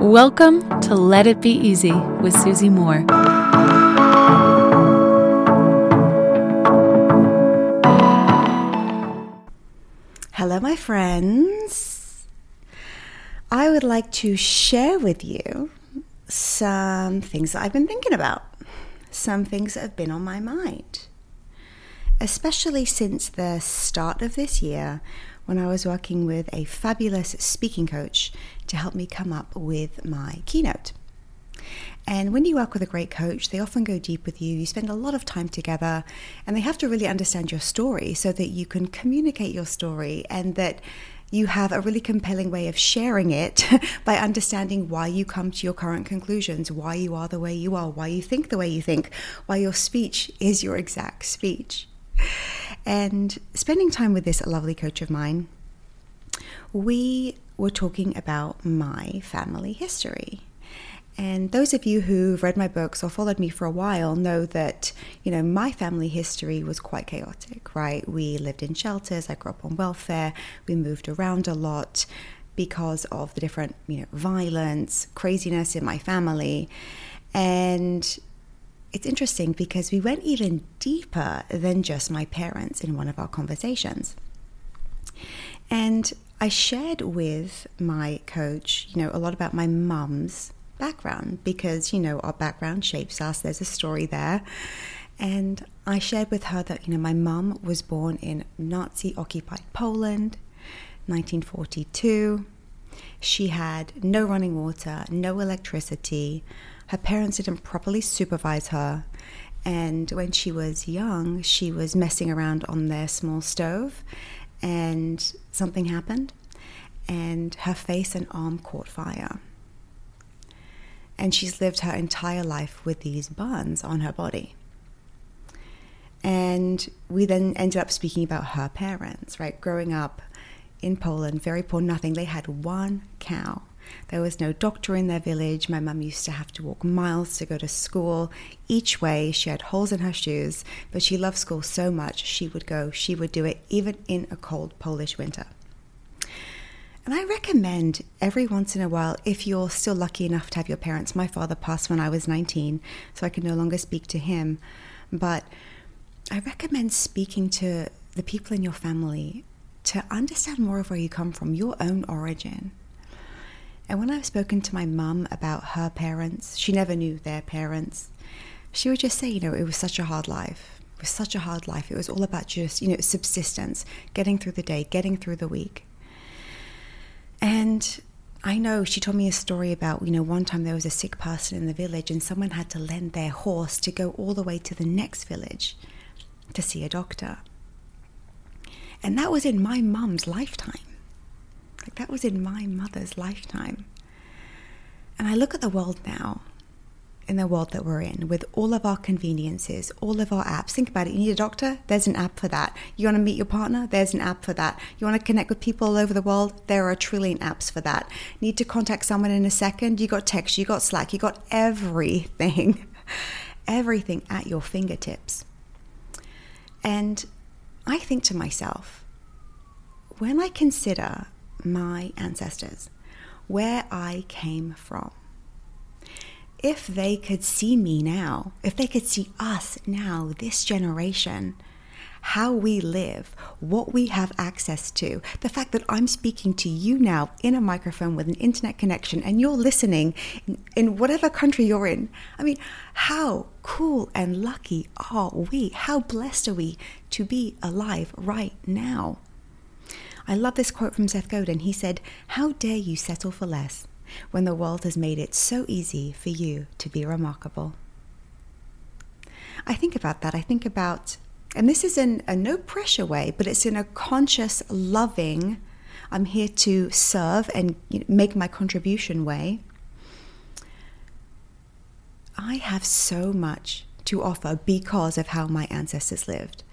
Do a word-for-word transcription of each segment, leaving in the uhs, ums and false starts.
Welcome to Let It Be Easy with Susie Moore. Hello, my friends. I would like to share with you some things that I've been thinking about, some things that have been on my mind, especially since the start of this year when I was working with a fabulous speaking coach to help me come up with my keynote. And when you work with a great coach, they often go deep with you. You spend a lot of time together, and they have to really understand your story so that you can communicate your story and that you have a really compelling way of sharing it by understanding why you come to your current conclusions, why you are the way you are, why you think the way you think, why your speech is your exact speech. And spending time with this lovely coach of mine, we were talking about my family history. And those of you who've read my books or followed me for a while know that, you know, my family history was quite chaotic, right? We lived in shelters, I grew up on welfare, we moved around a lot because of the different, you know, violence, craziness in my family. And it's interesting because we went even deeper than just my parents in one of our conversations. And I shared with my coach, you know, a lot about my mum's background because, you know, our background shapes us. There's a story there. And I shared with her that, you know, my mum was born in Nazi-occupied Poland, nineteen forty-two. She had no running water, no electricity. Her parents didn't properly supervise her. And when she was young, she was messing around on their small stove and something happened and her face and arm caught fire. And she's lived her entire life with these burns on her body. And we then ended up speaking about her parents, right? Growing up in Poland, very poor, nothing. They had one cow. There was no doctor in their village. My mum used to have to walk miles to go to school each way. She had holes in her shoes, but she loved school so much. She would go, she would do it even in a cold Polish winter. And I recommend every once in a while, if you're still lucky enough to have your parents, my father passed when I was nineteen, so I can no longer speak to him. But I recommend speaking to the people in your family to understand more of where you come from, your own origin. And when I've spoken to my mum about her parents, she never knew their parents. She would just say, you know, it was such a hard life. It was such a hard life. It was all about just, you know, subsistence, getting through the day, getting through the week. And I know she told me a story about, you know, one time there was a sick person in the village and someone had to lend their horse to go all the way to the next village to see a doctor. And that was in my mum's lifetime. Like that was in my mother's lifetime. And I look at the world now, in the world that we're in, with all of our conveniences, all of our apps. Think about it. You need a doctor? There's an app for that. You want to meet your partner? There's an app for that. You want to connect with people all over the world? There are a trillion apps for that. Need to contact someone in a second? You got text, you got Slack, you got everything, everything at your fingertips. And I think to myself, when I consider my ancestors, where I came from, if they could see me now, if they could see us now, this generation, how we live, what we have access to, the fact that I'm speaking to you now in a microphone with an internet connection and you're listening in, in whatever country you're in. I mean, how cool and lucky are we? How blessed are we to be alive right now? I love this quote from Seth Godin. He said, "How dare you settle for less when the world has made it so easy for you to be remarkable?" I think about that. I think about, and this is in a no pressure way, but it's in a conscious, loving, I'm here to serve and make my contribution way. I have so much to offer because of how my ancestors lived,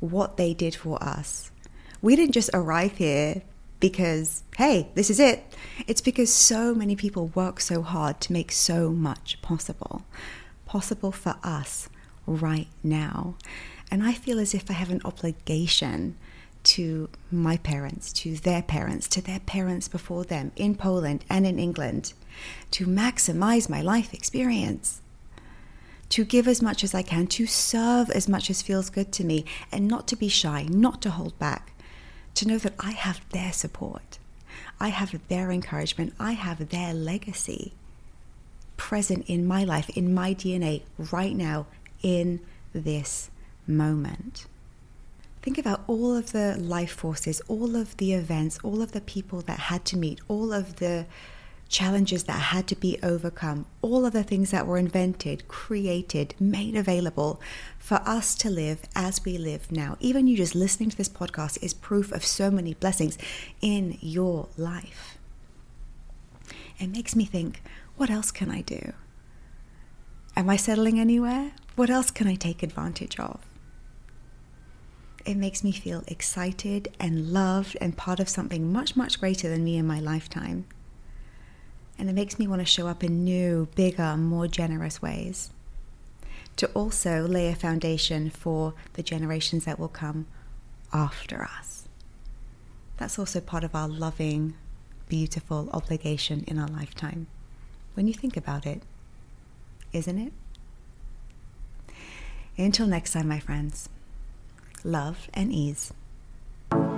what they did for us. We didn't just arrive here because, hey, this is it. It's because so many people work so hard to make so much possible, possible for us right now. And I feel as if I have an obligation to my parents, to their parents, to their parents before them in Poland and in England, to maximize my life experience, to give as much as I can, to serve as much as feels good to me, and not to be shy, not to hold back, to know that I have their support, I have their encouragement, I have their legacy present in my life, in my D N A right now, in this moment. Think about all of the life forces, all of the events, all of the people that had to meet, all of the challenges that had to be overcome, all of the things that were invented, created, made available for us to live as we live now. Even you just listening to this podcast is proof of so many blessings in your life. It makes me think, what else can I do? Am I settling anywhere? What else can I take advantage of? It makes me feel excited and loved and part of something much, much greater than me in my lifetime. And it makes me want to show up in new, bigger, more generous ways, to also lay a foundation for the generations that will come after us. That's also part of our loving, beautiful obligation in our lifetime, when you think about it, isn't it? Until next time, my friends, love and ease.